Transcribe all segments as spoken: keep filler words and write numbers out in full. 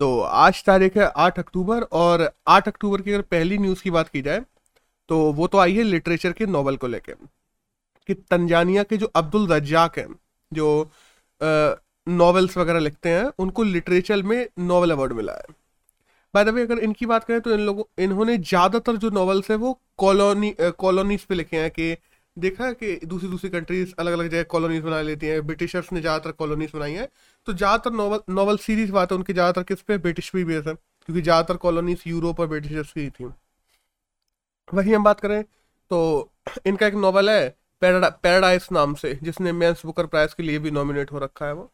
तो आज तारीख है आठ अक्टूबर, और आठ अक्टूबर की अगर पहली न्यूज़ की बात की जाए तो वो तो आई है लिटरेचर के नोबेल को लेके कि तंजानिया के जो अब्दुल रज्जाक हैं, जो नॉवेल्स वगैरह लिखते हैं, उनको लिटरेचर में नोबेल अवार्ड मिला है। बाय द वे अगर इनकी बात करें तो इन लोगों इन्होंने ज़्यादातर जो नॉवेल्स हैं वो कॉलोनी कॉलोनीज़ पे लिखे हैं। कि देखा है कि दूसरी दूसरी कंट्रीज अलग अलग जगह कॉलोनीज बना लेती हैं, ब्रिटिशर्स ने ज़्यादातर कॉलोनीज बनाई हैं, तो ज़्यादातर नॉवल नॉवल सीरीज बात है उनकी ज़्यादातर किस पे, ब्रिटिश भी बेस है, क्योंकि ज़्यादातर कॉलोनीज यूरोप और ब्रिटिशर्स की थी। वहीं हम बात करें तो इनका एक नॉवल है पैराडाइज नाम से, जिसने मेंस बुकर प्राइज़ के लिए भी नॉमिनेट हो रखा है, वो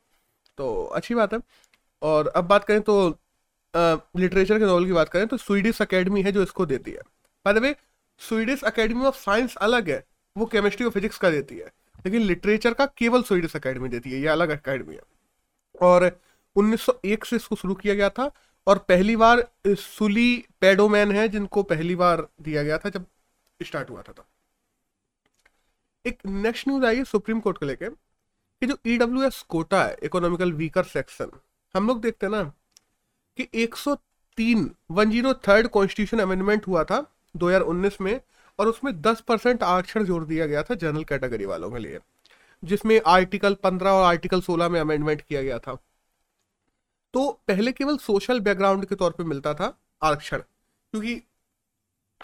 तो अच्छी बात है। और अब बात करें तो लिटरेचर के नॉवल की बात करें तो स्वीडिश अकेडमी है जो इसको देती है। By the way Swedish academy of science अलग है, वो केमिस्ट्री और फिजिक्स का देती है, लेकिन लिटरेचर का केवल स्वीडिश अकेडमी देती है, ये अलग अकेडमी है। और उन्नीस सौ एक से इसको शुरू किया गया था, और पहली बार सुली पेडोमैन है जिनको पहली बार दिया गया था जब स्टार्ट हुआ था तब। एक नेक्स्ट न्यूज आई है सुप्रीम कोर्ट को लेके कि जो ईडब्ल्यूएस कोटा है, इकोनॉमिकल वीकर सेक्शन, हम लोग देखते हैं ना कि एक सौ तीन कॉन्स्टिट्यूशन अमेंडमेंट हुआ था दो हज़ार उन्नीस में, और उसमें दस परसेंट आरक्षण जोड़ दिया गया था जनरल कैटेगरी वालों के लिए, जिसमें आर्टिकल पंद्रह और आर्टिकल सोलह में अमेंडमेंट किया गया था। तो पहले केवल सोशल बैकग्राउंड के तौर पे मिलता था आरक्षण, क्योंकि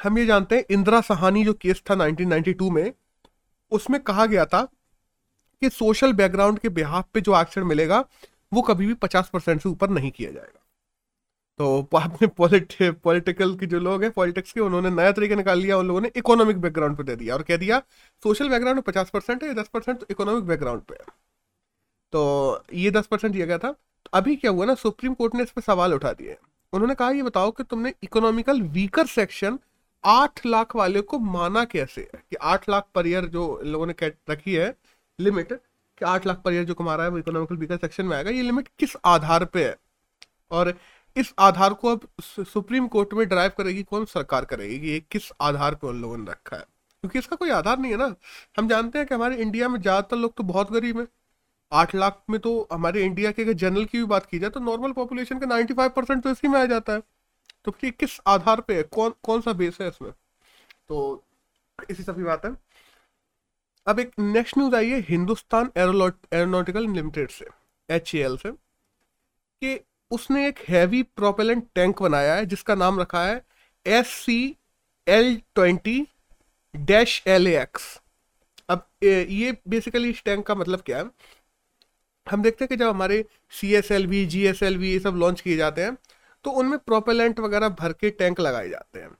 हम ये जानते हैं इंदिरा साहनी जो केस था नाइनटीन नाइंटी टू में, उसमें कहा गया था कि सोशल बैकग्राउंड के बिहाफ पे जो आरक्षण मिलेगा वो कभी भी पचास परसेंट से ऊपर नहीं किया जाएगा। तो आपने पॉलिटि पॉलिटिकल के जो लोग हैं, पॉलिटिक्स के, उन्होंने नया तरीका निकाल लिया, उन लोगों ने इकोनॉमिक बैकग्राउंड पे दे दिया और कह दिया सोशल बैकग्राउंड पचास परसेंट है, दस परसेंट तो इकोनॉमिक बैकग्राउंड पे है, तो ये दस परसेंट दिया गया था। तो अभी क्या हुआ ना, सुप्रीम कोर्ट ने इस पर सवाल उठा दिए। उन्होंने कहा ये बताओ कि तुमने इकोनॉमिकल वीकर सेक्शन आठ लाख वाले को माना कैसे है, कि आठ लाख पर ईयर जो लोगों ने रखी है लिमिट, कि आठ लाख पर ईयर जो कमा रहा है वो इकोनॉमिकल वीकर सेक्शन में आएगा, ये लिमिट किस आधार पे है, और इस आधार को अब सुप्रीम कोर्ट में ड्राइव करेगी कौन, सरकार करेगी कि ये किस आधार पर उन लोगों ने रखा है, क्योंकि इसका कोई आधार नहीं है ना। हम जानते हैं कि हमारे इंडिया में ज़्यादातर लोग तो बहुत गरीब हैं, आठ लाख में तो हमारे इंडिया के अगर जनरल की भी बात की जाए तो नॉर्मल पॉपुलेशन का नाइन्टी फाइव परसेंट तो इसी में आ जाता है। तो फिर ये किस आधार पे है, कौन कौन सा बेस है इसमें, तो इसी सब की बात है। अब एक नेक्स्ट न्यूज़ आई है हिंदुस्तान एरोनॉटिकल लिमिटेड से, एच ए एल से, कि उसने एक हैवी प्रोपेलेंट टैंक बनाया है जिसका नाम रखा है S C L twenty L X. अब ये बेसिकली इस टैंक का मतलब क्या है, हम देखते हैं कि जब हमारे C S L V, G S L V ये सब लॉन्च किए जाते हैं तो उनमें प्रोपेलेंट वगैरह भर के टैंक लगाए जाते हैं।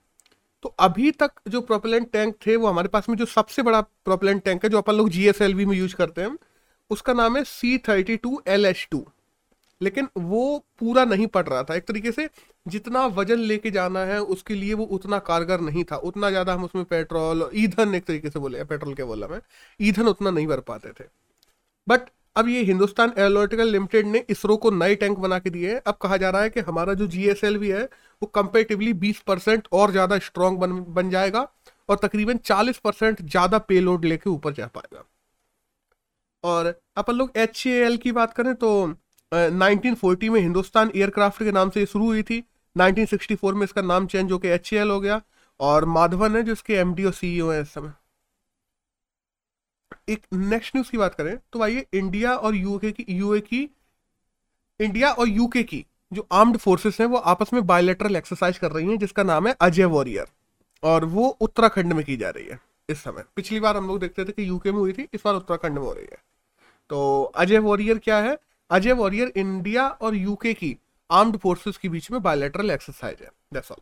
तो अभी तक जो प्रोपेलेंट टैंक थे वो हमारे पास में, जो सबसे बड़ा प्रोपेलेंट टैंक है जो अपन लोग जी एस एल वी में यूज करते हैं, उसका नाम है C thirty two L H two, लेकिन वो पूरा नहीं पड़ रहा था। एक तरीके से जितना वजन लेके जाना है उसके लिए वो उतना कारगर नहीं था, उतना ज़्यादा हम उसमें पेट्रोल ईंधन, एक तरीके से बोले पेट्रोल के बोला मैं ईंधन उतना नहीं भर पाते थे। बट अब ये हिंदुस्तान एरोनॉटिकल लिमिटेड ने इसरो को नए टैंक बना के दिए हैं। अब कहा जा रहा है कि हमारा जो जी एस एल वी है वो कंपेरेटिवली बीस परसेंट और ज़्यादा स्ट्रॉन्ग बन बन जाएगा और तकरीबन चालीस परसेंट ज़्यादा पेलोड लेके ऊपर जा पाएगा। और अपन लोग एच ए एल की बात करें तो नाइनटीन फोर्टी में हिंदुस्तान एयरक्राफ्ट के नाम से ये शुरू हुई थी, नाइनटीन सिक्सटी फोर में इसका नाम चेंज होकर एच ए एल हो गया, और माधवन है जो इसके एम डी और सी ई ओ हैं इस समय। एक नेक्स्ट न्यूज की बात करें तो आइए इंडिया और यूके की यूए की इंडिया और यूके की जो आर्म्ड फोर्सेस हैं वो आपस में बायलैटरल एक्सरसाइज कर रही हैं, जिसका नाम है अजय वॉरियर, और वो उत्तराखंड में की जा रही है इस समय। पिछली बार हम लोग देखते थे कि यूके में हुई थी, इस बार उत्तराखंड में हो रही है। तो अजय वॉरियर क्या है, अजय वॉरियर इंडिया और यूके की आर्म्ड फोर्सेस के बीच में बायलैटरल एक्सरसाइज है, दैट्स ऑल।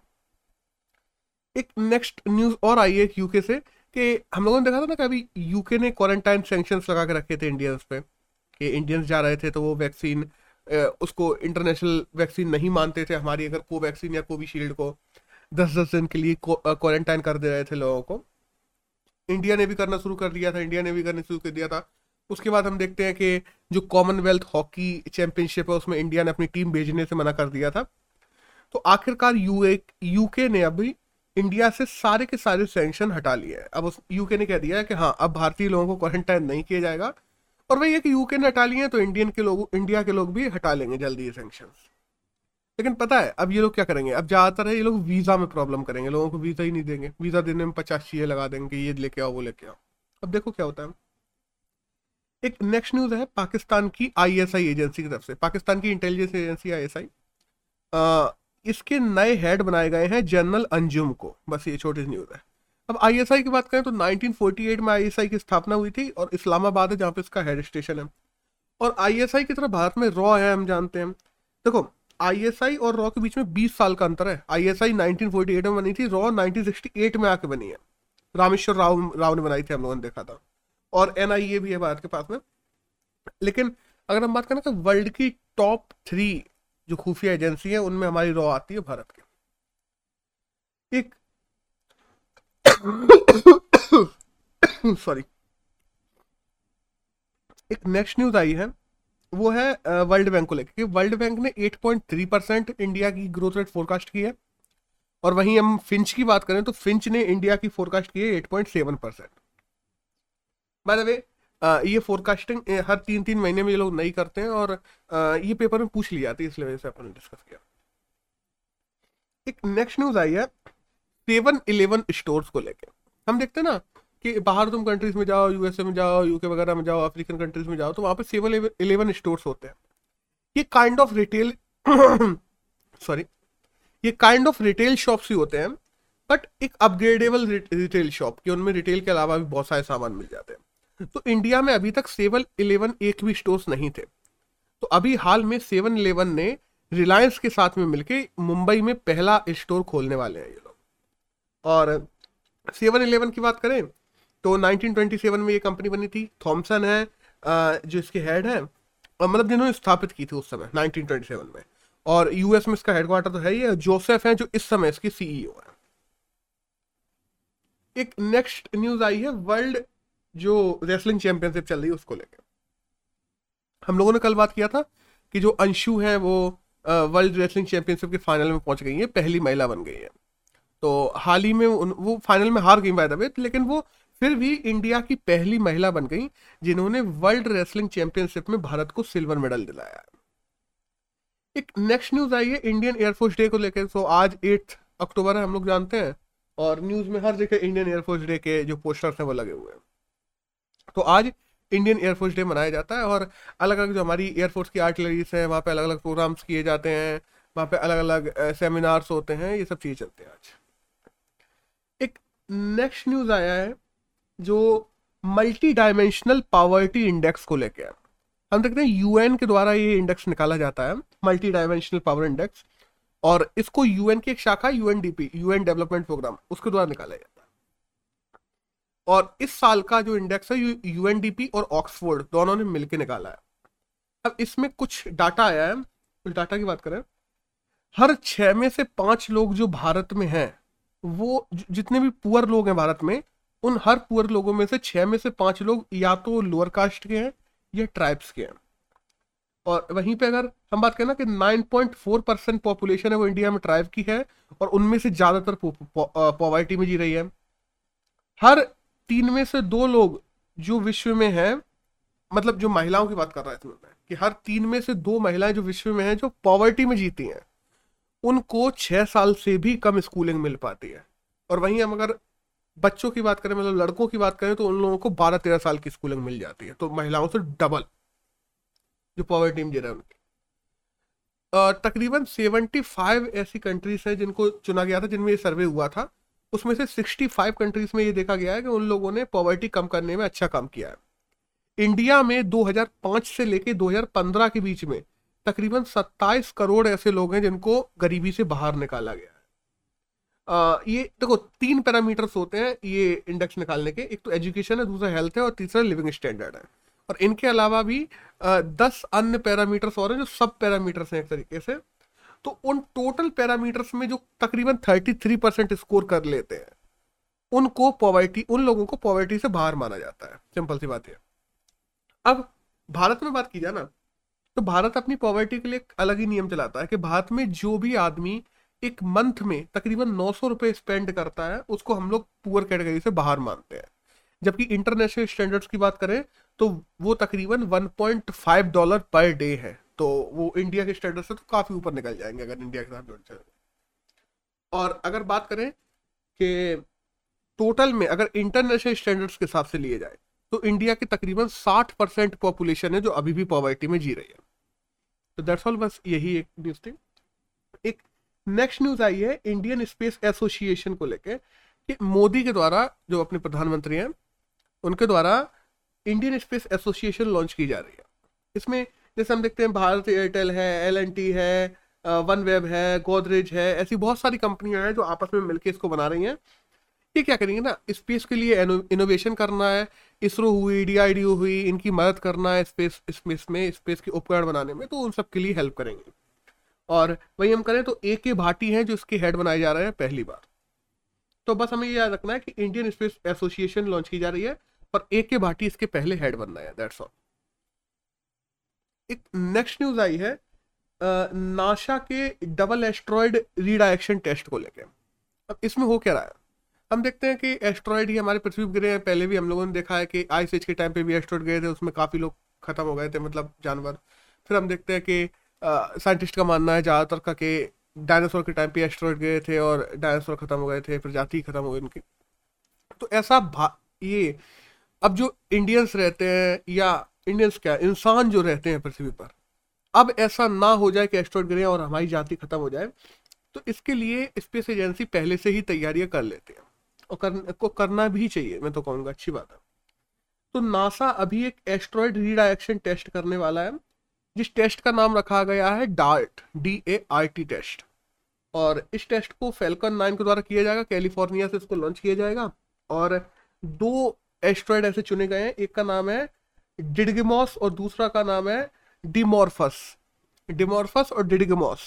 एक नेक्स्ट न्यूज और आई है यूके से कि हम लोगों ने देखा था ना कि अभी यूके ने क्वारंटाइन सैंक्शंस लगा के रखे थे इंडियंस पे, कि इंडियंस जा रहे थे तो वो वैक्सीन उसको इंटरनेशनल वैक्सीन नहीं मानते थे, हमारी अगर कोवैक्सीन या कोविशील्ड को दस दस दिन के लिए क्वारंटाइन कर दे रहे थे लोगों को। इंडिया ने भी करना शुरू कर दिया था इंडिया ने भी करना शुरू कर दिया था उसके बाद हम देखते हैं कि जो कॉमनवेल्थ हॉकी चैंपियनशिप है उसमें इंडिया ने अपनी टीम भेजने से मना कर दिया था। तो आखिरकार यूए यूके ने अभी इंडिया से सारे के सारे सैंक्शन हटा लिए हैं। अब उस यूके ने कह दिया है कि हाँ, अब भारतीय लोगों को क्वारंटाइन नहीं किया जाएगा, और वही है कि यूके ने हटा लिए हैं तो इंडियन के लोग इंडिया के लोग भी हटा लेंगे जल्दी ये सैंक्शंस। लेकिन पता है अब ये लोग क्या करेंगे, अब ज़्यादातर है ये लोग वीज़ा में प्रॉब्लम करेंगे, लोगों को वीज़ा ही नहीं देंगे, वीज़ा देने में पचासियाँ लगा देंगे कि ये लेके आओ वो लेके आओ। अब देखो क्या होता है। एक नेक्स्ट न्यूज़ है पाकिस्तान की आईएसआई एजेंसी की तरफ से, पाकिस्तान की इंटेलिजेंस एजेंसी आईएसआई, इसके नए हेड बनाए गए हैं जनरल अंजुम को, बस ये छोटी न्यूज़ है। अब आईएसआई की बात करें तो नाइनटीन फोर्टी एट में आईएसआई की स्थापना हुई थी और इस्लामाबाद है जहाँ पे इसका हेड स्टेशन है। और आईएसआई की तरह भारत में रॉ है, हम जानते हैं। देखो आईएसआई और रॉ के बीच में बीस साल का अंतर है। आईएसआई नाइनटीन फोर्टी एट में बनी थी, रॉ नाइनटीन सिक्सटी एट में आके बनी है, रामेश्वर राव राव ने बनाई थी, हम लोगों ने देखा था। और एनआईए भी है भारत के पास में। लेकिन अगर हम बात करें तो वर्ल्ड की टॉप थ्री जो खुफिया एजेंसी है उनमें हमारी रॉ आती है भारत के। एक सॉरी एक नेक्स्ट न्यूज आई है, वो है वर्ल्ड बैंक को लेकर। वर्ल्ड बैंक ने eight point three percent India की ग्रोथ रेट फोरकास्ट की है। और वहीं हम फिंच की बात करें तो फिंच ने इंडिया की फोरकास्ट की है eight point seven percent. By the way ये फोरकास्टिंग हर तीन तीन महीने में ये लोग नहीं करते हैं और आ, ये पेपर में पूछ ली जाती है, इसलिए वजह से अपन ने डिस्कस किया। एक नेक्स्ट न्यूज आई है सेवन इलेवन स्टोर्स को लेके। हम देखते हैं ना कि बाहर तुम कंट्रीज में जाओ, यूएसए में जाओ, यूके वगैरह में जाओ, अफ्रीकन कंट्रीज में जाओ, तो वहाँ पे सेवन इलेवन स्टोर्स होते हैं। ये काइंड ऑफ रिटेल सॉरी ये काइंड ऑफ रिटेल शॉप्स ही होते हैं, बट एक अपग्रेडेबल रिटेल शॉप कि उनमें रिटेल के अलावा भी बहुत सारे सामान मिल जाते हैं। तो इंडिया में अभी तक सेवन इलेवन एक भी स्टोर्स नहीं थे। तो अभी हाल में सेवन इलेवन ने रिलायंस के साथ में मिलकर मुंबई में पहला स्टोर खोलने वाले हैं ये लोग। और सेवन इलेवन की बात करें तो नाइनटीन ट्वेंटी सेवन में ये कंपनी बनी थी। थॉमसन है जो इसके हेड है, मतलब जिन्होंने स्थापित की थी उस समय नाइनटीन ट्वेंटी सेवन में। और यूएस में इसका हेडक्वार्टर तो है ही। जोसेफ है जो इस समय इसकी सीईओ है। एक नेक्स्ट न्यूज आई है वर्ल्ड जो रेसलिंग चैंपियनशिप चल रही है उसको लेकर। हम लोगों ने कल बात किया था कि जो अंशु है वो वर्ल्ड रेसलिंग चैंपियनशिप के फाइनल में पहुंच गई है, पहली महिला बन गई है। तो हाल ही में उन, वो फाइनल में हार गई बाय द वे, लेकिन वो फिर भी इंडिया की पहली महिला बन गई जिन्होंने वर्ल्ड रेसलिंग चैंपियनशिप में भारत को सिल्वर मेडल दिलाया। एक नेक्स्ट न्यूज आई है इंडियन एयरफोर्स डे को लेकर। तो आज एट अक्टूबर है, हम लोग जानते हैं, और न्यूज में हर जगह इंडियन एयरफोर्स डे के जो पोस्टर्स हैं वो लगे हुए हैं। तो आज इंडियन एयरफोर्स डे मनाया जाता है और अलग अलग जो हमारी एयरफोर्स की आर्टिलरीज है वहाँ पे अलग अलग प्रोग्राम्स किए जाते हैं, वहाँ पे अलग अलग सेमिनार्स होते हैं, ये सब चीज़ें चलते हैं आज। एक नेक्स्ट न्यूज़ आया है जो मल्टी डायमेंशनल पावर्टी इंडेक्स को लेके है। हम देखते हैं यूएन के द्वारा ये इंडेक्स निकाला जाता है, मल्टी डायमेंशनल पावर इंडेक्स, और इसको यूएन की एक शाखा यूएनडीपी यूएन डेवलपमेंट प्रोग्राम उसके द्वारा निकाला जाता है। और इस साल का जो इंडेक्स है यूएनडीपी और ऑक्सफोर्ड दोनों ने मिलकर निकाला है। अब इसमें कुछ डाटा आया है। कुछ डाटा की बात करें, हर छः में से पाँच लोग जो भारत में हैं, वो जितने भी पुअर लोग हैं भारत में, उन हर पुअर लोगों में से छः में से पाँच लोग या तो लोअर कास्ट के हैं या ट्राइब्स के हैं। और वहीं पे अगर हम बात करें ना कि nine point four percent population है वो इंडिया में ट्राइब की है और उनमें से ज़्यादातर पॉवर्टी में जी रही है। हर तीन में से दो लोग जो विश्व में हैं, मतलब जो महिलाओं की बात कर रहा है इसमें मैं, कि हर तीन में से दो महिलाएं जो विश्व में हैं जो पॉवर्टी में जीती हैं, उनको छः साल से भी कम स्कूलिंग मिल पाती है। और वहीं हम अगर बच्चों की बात करें, मतलब लड़कों की बात करें, तो उन लोगों को बारह तेरह साल की स्कूलिंग मिल जाती है, तो महिलाओं से डबल जो पॉवर्टी में जी रहे हैं उनकी। तकरीबन सेवेंटी फाइव ऐसी कंट्रीज हैं जिनको चुना गया था, जिनमें ये सर्वे हुआ था। उसमें से सिक्सटी फाइव कंट्रीज में ये देखा गया है कि उन लोगों ने पॉवर्टी कम करने में अच्छा काम किया है। इंडिया में दो हजार पाँच से लेकर दो हजार पंद्रह के बीच में तकरीबन सत्ताईस करोड़ ऐसे लोग हैं जिनको गरीबी से बाहर निकाला गया है। आ, ये देखो तीन पैरामीटर्स होते हैं ये इंडेक्स निकालने के, एक तो एजुकेशन है, दूसरा हेल्थ है और तीसरा लिविंग स्टैंडर्ड है। और इनके अलावा भी आ, दस अन्य पैरामीटर्स और हैं जो सब पैरामीटर्स हैं एक तरीके से। तो उन टोटल पैरामीटर्स में जो तकरीबन थर्टी थ्री परसेंट स्कोर कर लेते हैं, उनको पॉवर्टी उन लोगों को पॉवर्टी से बाहर माना जाता है। सिंपल सी बात है। अब भारत में बात की जाए ना, तो भारत अपनी पॉवर्टी के लिए एक अलग ही नियम चलाता है कि भारत में जो भी आदमी एक मंथ में तकरीबन नौ सौ रुपये स्पेंड करता है, उसको हम लोग पुअर कैटेगरी से बाहर मानते हैं। जबकि इंटरनेशनल स्टैंडर्ड्स की बात करें तो वो तकरीबन one point five dollar per day है तो वो इंडिया के स्टैंडर्ड से तो काफ़ी ऊपर निकल जाएंगे अगर इंडिया के साथ जोड़ जाए। और अगर बात करें कि टोटल में अगर इंटरनेशनल स्टैंडर्ड्स के हिसाब से लिए जाए तो इंडिया की तकरीबन साठ परसेंट पॉपुलेशन है जो अभी भी पॉवर्टी में जी रही है। तो दैट्स ऑल, बस यही एक न्यूज़ थी। एक नेक्स्ट न्यूज़ आई है इंडियन स्पेस एसोसिएशन को लेके कि मोदी के द्वारा, जो अपने प्रधानमंत्री हैं, उनके द्वारा इंडियन स्पेस एसोसिएशन लॉन्च की जा रही है। इसमें जैसे हम देखते हैं भारत एयरटेल है, एल एंड टी है, वन वेब है, गोदरेज है, ऐसी बहुत सारी कंपनियां हैं जो आपस में मिलकर इसको बना रही हैं। ये क्या करेंगे ना, स्पेस के लिए इनोवेशन करना है। इसरो हुई, डी आई डी ओ हुई, इनकी मदद करना है स्पेस स्पेस में स्पेस के उपकरण बनाने में, तो उन सब के लिए हेल्प करेंगे। और वही हम करें तो ए के भाटी हैं जो इसके हेड बनाए जा रहे हैं पहली बार। तो बस हमें याद रखना है कि इंडियन स्पेस एसोसिएशन लॉन्च की जा रही है और ए के भाटी इसके पहले हेड बनना है। That's all. एक नेक्स्ट न्यूज आई है नासा के डबल एस्ट्रॉयड रीडायरेक्शन टेस्ट को लेकर। अब इसमें हो क्या रहा है, हम देखते हैं कि एस्ट्रॉयड ही हमारे पृथ्वी पर गिरे हैं। पहले भी हम लोगों ने देखा है कि आइस एज के टाइम पे भी एस्ट्रॉयड गए थे, उसमें काफ़ी लोग खत्म हो गए थे, मतलब जानवर। फिर हम देखते हैं कि साइंटिस्ट का मानना है ज़्यादातर का कि डायनासोर के टाइम पे एस्ट्रॉयड गए थे और डायनासोर खत्म हो गए थे, प्रजाति ही खत्म हो गई उनकी। तो ऐसा ये अब जो इंडियंस रहते हैं या इंडियंस क्या इंसान जो रहते हैं पृथ्वी पर, अब ऐसा ना हो जाए कि एस्ट्रॉयड गिरे और हमारी जाति खत्म हो जाए, तो इसके लिए स्पेस एजेंसी पहले से ही तैयारियाँ कर लेते हैं और कर, को करना भी चाहिए, मैं तो कहूँगा अच्छी बात है। तो नासा अभी एक एस्ट्रॉयड रीडायरेक्शन टेस्ट करने वाला है जिस टेस्ट का नाम रखा गया है DART, D A R T test. और इस टेस्ट को फैल्कन नाइन के द्वारा किया जाएगा। कैलिफोर्निया से इसको लॉन्च किया जाएगा और दो एस्ट्रॉयड ऐसे चुने गए हैं, एक का नाम है डिडगेमोस और दूसरा का नाम है डिमॉर्फस। डिमॉर्फस और डिडगेमोस,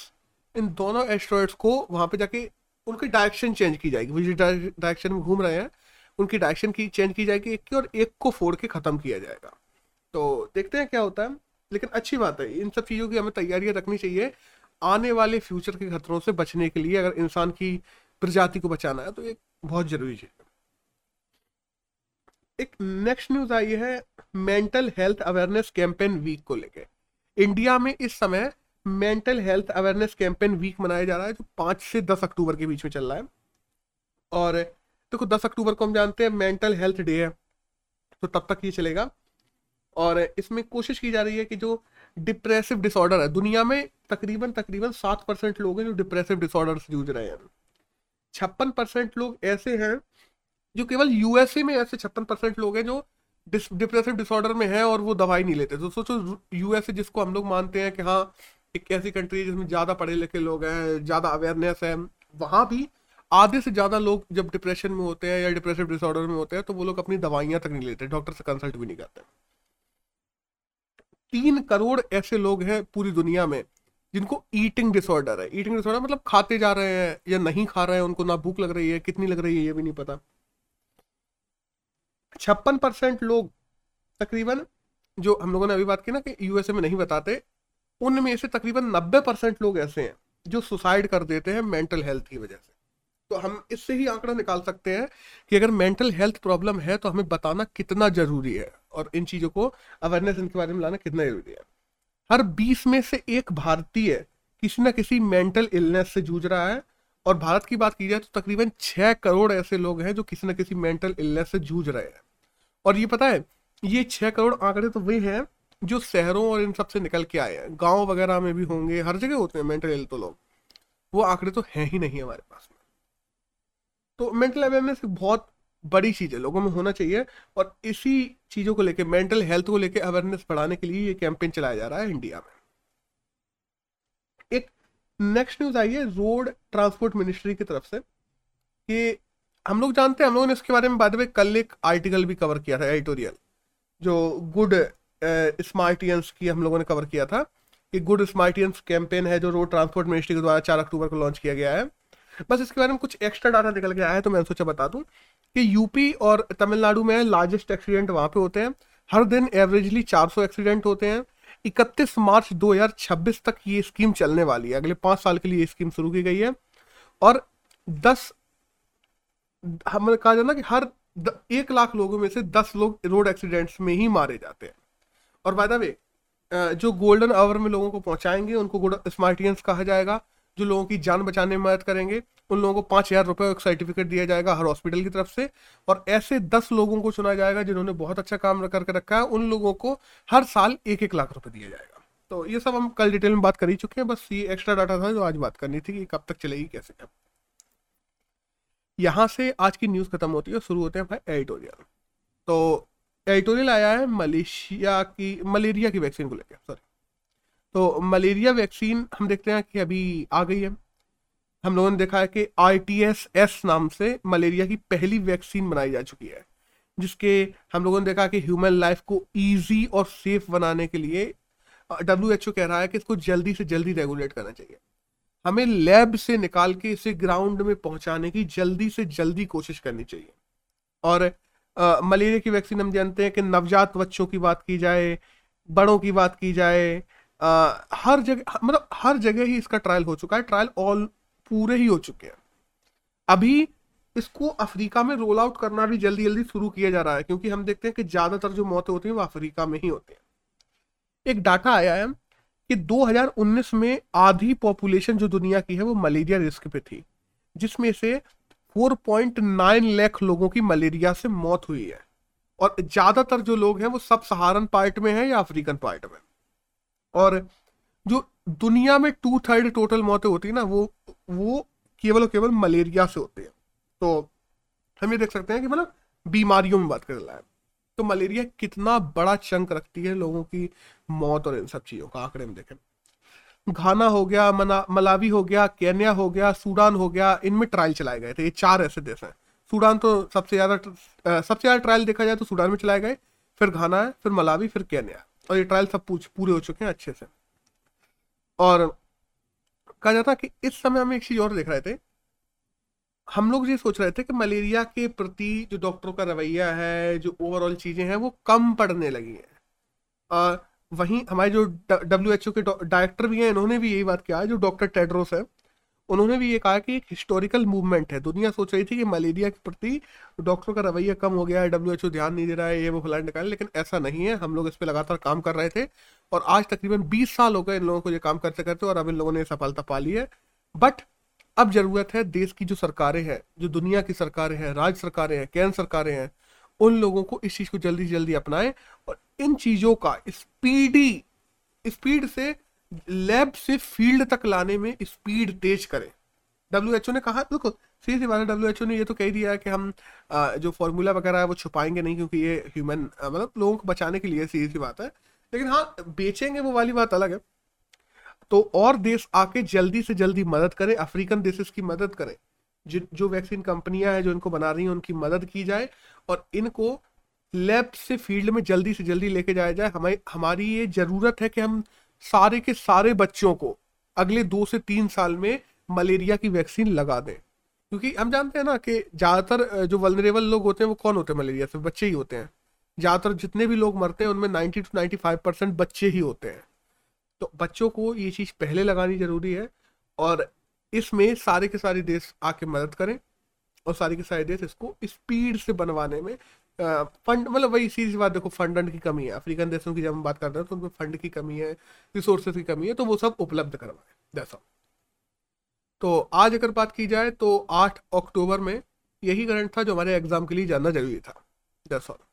इन दोनों एस्ट्रॉयड्स को वहाँ पे जाके उनकी डायरेक्शन चेंज की जाएगी। जिस डायरेक्शन में घूम रहे हैं उनकी डायरेक्शन की चेंज की जाएगी एक की, और एक को फोड़ के ख़त्म किया जाएगा। तो देखते हैं क्या होता है, लेकिन अच्छी बात है। इन सब चीज़ों की हमें तैयारियां रखनी चाहिए आने वाले फ्यूचर के खतरों से बचने के लिए। अगर इंसान की प्रजाति को बचाना है तो ये बहुत ज़रूरी है। एक नेक्स्ट न्यूज़ आई है mental health awareness campaign week को लेके। इंडिया में इस समय mental health awareness campaign week मनाया जा रहा है जो पाँच से दस अक्टूबर के बीच में चल रहा है। और देखो, दस अक्टूबर को हम जानते हैं मेंटल हेल्थ डे है, तो तब तक ये चलेगा। और इसमें कोशिश की जा रही है कि जो डिप्रेसिव डिसऑर्डर है, दुनिया में तकरीबन तकरीबन सात परसेंट लोग हैं जो डिप्रेसिव डिसऑर्डर से जूझ रहे हैं। छप्पन परसेंट लोग ऐसे हैं जो केवल यूएसए में, ऐसे छप्पन परसेंट लोग हैं जो डिप्रेसिव डिसऑर्डर में हैं और वो दवाई नहीं लेते। तो सोचो, यूएसए जिसको हम लोग मानते हैं कि हाँ एक ऐसी कंट्री है जिसमें ज़्यादा पढ़े लिखे लोग हैं, ज़्यादा अवेयरनेस है, वहाँ भी आधे से ज़्यादा लोग जब डिप्रेशन में होते हैं या डिप्रेसिव डिसऑर्डर में होते हैं तो वो लोग अपनी दवाइयाँ तक नहीं लेते, डॉक्टर से कंसल्ट भी नहीं करते। तीन करोड़ ऐसे लोग हैं पूरी दुनिया में जिनको ईटिंग डिसऑर्डर है। ईटिंग डिसऑर्डर मतलब खाते जा रहे हैं या नहीं खा रहे हैं, उनको ना भूख लग रही है, कितनी लग रही है ये भी नहीं पता। छप्पन परसेंट लोग तकरीबन, जो हम लोगों ने अभी बात की ना कि यूएसए में नहीं बताते, उनमें से तकरीबन नब्बे परसेंट लोग ऐसे हैं जो सुसाइड कर देते हैं मेंटल हेल्थ की वजह से। तो हम इससे ही आंकड़ा निकाल सकते हैं कि अगर मेंटल हेल्थ प्रॉब्लम है तो हमें बताना कितना जरूरी है और इन चीज़ों को अवेयरनेस इनके बारे में लाना कितना जरूरी है। हर बीस में से एक भारतीय किसी न किसी मेंटल इलनेस से जूझ रहा है और भारत की बात की जाए तो तकरीबन छः करोड़ ऐसे लोग हैं जो किसी न किसी मेंटल इलनेस से जूझ रहे हैं। और ये पता है, ये छः करोड़ आंकड़े तो वे हैं जो शहरों और इन सब से निकल के आए हैं, गांव वगैरह में भी होंगे, हर जगह होते हैं मेंटल हेल्थ तो लोग, वो आंकड़े तो हैं ही नहीं हमारे पास में। तो मेंटल अवेयरनेस बहुत बड़ी चीज़ है, लोगों में होना चाहिए और इसी चीज़ों को लेके, मेंटल हेल्थ को लेके अवेयरनेस बढ़ाने के लिए ये कैंपेन चलाया जा रहा है इंडिया में। एक नेक्स्ट न्यूज़ आई है रोड ट्रांसपोर्ट मिनिस्ट्री की तरफ से कि हम लोग जानते हैं, हम लोगों ने इसके बारे में बाद में कल एक आर्टिकल भी कवर किया था, एडिटोरियल, जो गुड स्मार्टियंस की हम लोगों ने कवर किया था। ये गुड स्मार्टियंस कैंपेन है जो रोड ट्रांसपोर्ट मिनिस्ट्री के द्वारा चार अक्टूबर को लॉन्च किया गया है। बस इसके बारे में कुछ एक्स्ट्रा डाटा निकल के आया है तो मैंने सोचा बता दूँ कि यूपी और तमिलनाडु में लार्जेस्ट एक्सीडेंट वहाँ पे होते हैं। हर दिन एवरेजली चार सौ एक्सीडेंट होते हैं। इकतीस मार्च दो हज़ार छब्बीस तक ये स्कीम चलने वाली है, अगले पाँच साल के लिए ये स्कीम शुरू की गई है। और दस हमने कहा जाए ना कि हर एक लाख लोगों में से दस लोग रोड एक्सीडेंट्स में ही मारे जाते हैं। और बाय द वे जो गोल्डन आवर में लोगों को पहुंचाएंगे उनको गुड स्मार्टियंस कहा जाएगा। जो लोगों की जान बचाने में मदद करेंगे उन लोगों को पाँच हज़ार रुपये का सर्टिफिकेट दिया जाएगा हर हॉस्पिटल की तरफ से। और ऐसे दस लोगों को चुना जाएगा जिन्होंने बहुत अच्छा काम करके रखा है, उन लोगों को हर साल एक एक लाख रुपये दिया जाएगा। तो ये सब हम कल डिटेल में बात कर ही चुके हैं, बस ये एक्स्ट्रा डाटा था जो आज बात करनी थी कि कब तक चलेगी कैसे। यहाँ से आज की न्यूज़ खत्म होती है, शुरू होते हैं हमारे एडिटोरियल। तो एडिटोरियल आया है मलेशिया की मलेरिया की वैक्सीन को लेकर, सॉरी। तो मलेरिया वैक्सीन हम देखते हैं कि अभी आ गई है। हम लोगों ने देखा है कि आई टी एस एस नाम से मलेरिया की पहली वैक्सीन बनाई जा चुकी है, जिसके हम लोगों ने देखा कि ह्यूमन लाइफ को ईजी और सेफ बनाने के लिए डब्ल्यू एच ओ कह रहा है कि इसको जल्दी से जल्दी रेगुलेट करना चाहिए। हमें लैब से निकाल के इसे ग्राउंड में पहुंचाने की जल्दी से जल्दी कोशिश करनी चाहिए। और आ, मलेरिया की वैक्सीन हम जानते हैं कि नवजात बच्चों की बात की जाए, बड़ों की बात की जाए, आ, हर जगह मतलब हर जगह ही इसका ट्रायल हो चुका है, ट्रायल ऑल पूरे ही हो चुके हैं। अभी इसको अफ्रीका में रोल आउट करना भी जल्दी जल्दी शुरू किया जा रहा है, क्योंकि हम देखते हैं कि ज़्यादातर जो मौतें होती हैं वो अफ्रीका में ही होती हैं। एक डाटा आया है कि दो हज़ार उन्नीस में आधी पॉपुलेशन जो दुनिया की है वो मलेरिया रिस्क पे थी, जिसमें से चार पॉइंट नौ लाख लोगों की मलेरिया से मौत हुई है। और ज़्यादातर जो लोग हैं वो सब सहारन पार्ट में है या अफ्रीकन पार्ट में। और जो दुनिया में टू थर्ड टोटल मौतें होती है ना वो वो केवल और केवल मलेरिया से होती है। तो हम ये देख सकते हैं कि मतलब बीमारियों में बात कर रहा है तो मलेरिया कितना बड़ा चंक रखती है लोगों की मौत और इन सब चीज़ों का आंकड़े में देखें। घाना हो गया, मना मलावी हो गया, केन्या हो गया, सूडान हो गया, इनमें ट्रायल चलाए गए थे। ये चार ऐसे देश हैं। सूडान तो सबसे ज़्यादा सबसे ज़्यादा ट्रायल देखा जाए तो सूडान में चलाए गए, फिर घाना है, फिर मलावी, फिर केन्या। और ये ट्रायल सब पूछ पूरे हो चुके हैं अच्छे से। और कहा जाता कि इस समय हम एक चीज़ और देख रहे थे, हम लोग ये सोच रहे थे कि मलेरिया के प्रति जो डॉक्टरों का रवैया है, जो ओवरऑल चीज़ें हैं वो कम पड़ने लगी हैं। और वहीं हमारे जो डब्ल्यू एच ओ के डायरेक्टर भी हैं इन्होंने भी यही बात किया है, जो डॉक्टर टेड्रोस है उन्होंने भी ये कहा कि एक हिस्टोरिकल मूवमेंट है। दुनिया सोच रही थी कि मलेरिया के प्रति डॉक्टरों का रवैया कम हो गया है, डब्ल्यू एच ओ ध्यान नहीं दे रहा है, ये वो फलान निकाले, लेकिन ऐसा नहीं है। हम लोग इस पर लगातार काम कर रहे थे और आज तकरीबन बीस साल हो गए इन लोगों को ये काम करते करते और अब इन लोगों ने सफलता पा ली है। बट अब ज़रूरत है देश की जो सरकारें हैं, जो दुनिया की सरकारें हैं, राज्य सरकारें हैं, केंद्र सरकारें हैं, उन लोगों को इस चीज़ को जल्दी जल्दी अपनाएं और इन चीज़ों का स्पीडी स्पीड से लैब से फील्ड तक लाने में स्पीड तेज करें। डब्ल्यू एच ओ ने कहा, देखो सीधी सी बात है, डब्ल्यू एच ओ ने ये तो कह दिया है कि हम आ, जो फॉर्मूला वगैरह है वो छुपाएंगे नहीं, क्योंकि ये ह्यूमन मतलब लोगों को बचाने के लिए सीधी सी बात है, लेकिन हाँ बेचेंगे वो वाली बात अलग है। तो और देश आके जल्दी से जल्दी मदद करें, अफ्रीकन देशेस की मदद करें, जो जो वैक्सीन कंपनियां हैं जो इनको बना रही हैं उनकी मदद की जाए और इनको लैब से फील्ड में जल्दी से जल्दी लेके जाया जाए। हमारी हमारी ये ज़रूरत है कि हम सारे के सारे बच्चों को अगले दो से तीन साल में मलेरिया की वैक्सीन लगा दें, क्योंकि हम जानते हैं ना कि ज़्यादातर जो वल्नरेबल लोग होते हैं वो कौन होते हैं, मलेरिया से बच्चे ही होते हैं। ज़्यादातर जितने भी लोग मरते हैं उनमें नब्बे टू पचानवे परसेंट बच्चे ही होते हैं। तो बच्चों को ये चीज़ पहले लगानी ज़रूरी है और इसमें सारे के सारे देश आके मदद करें और सारे के सारे देश इसको स्पीड से बनवाने में फंड मतलब वही सीधी बात, देखो फंड की कमी है। अफ्रीकन देशों की जब हम बात करते हैं तो उनमें फंड की कमी है, रिसोर्सेज की कमी है, तो वो सब उपलब्ध करवाएं जैसा। तो आज अगर बात की जाए तो आठ अक्टूबर में यही करंट था जो हमारे एग्जाम के लिए जानना जरूरी था। जैसा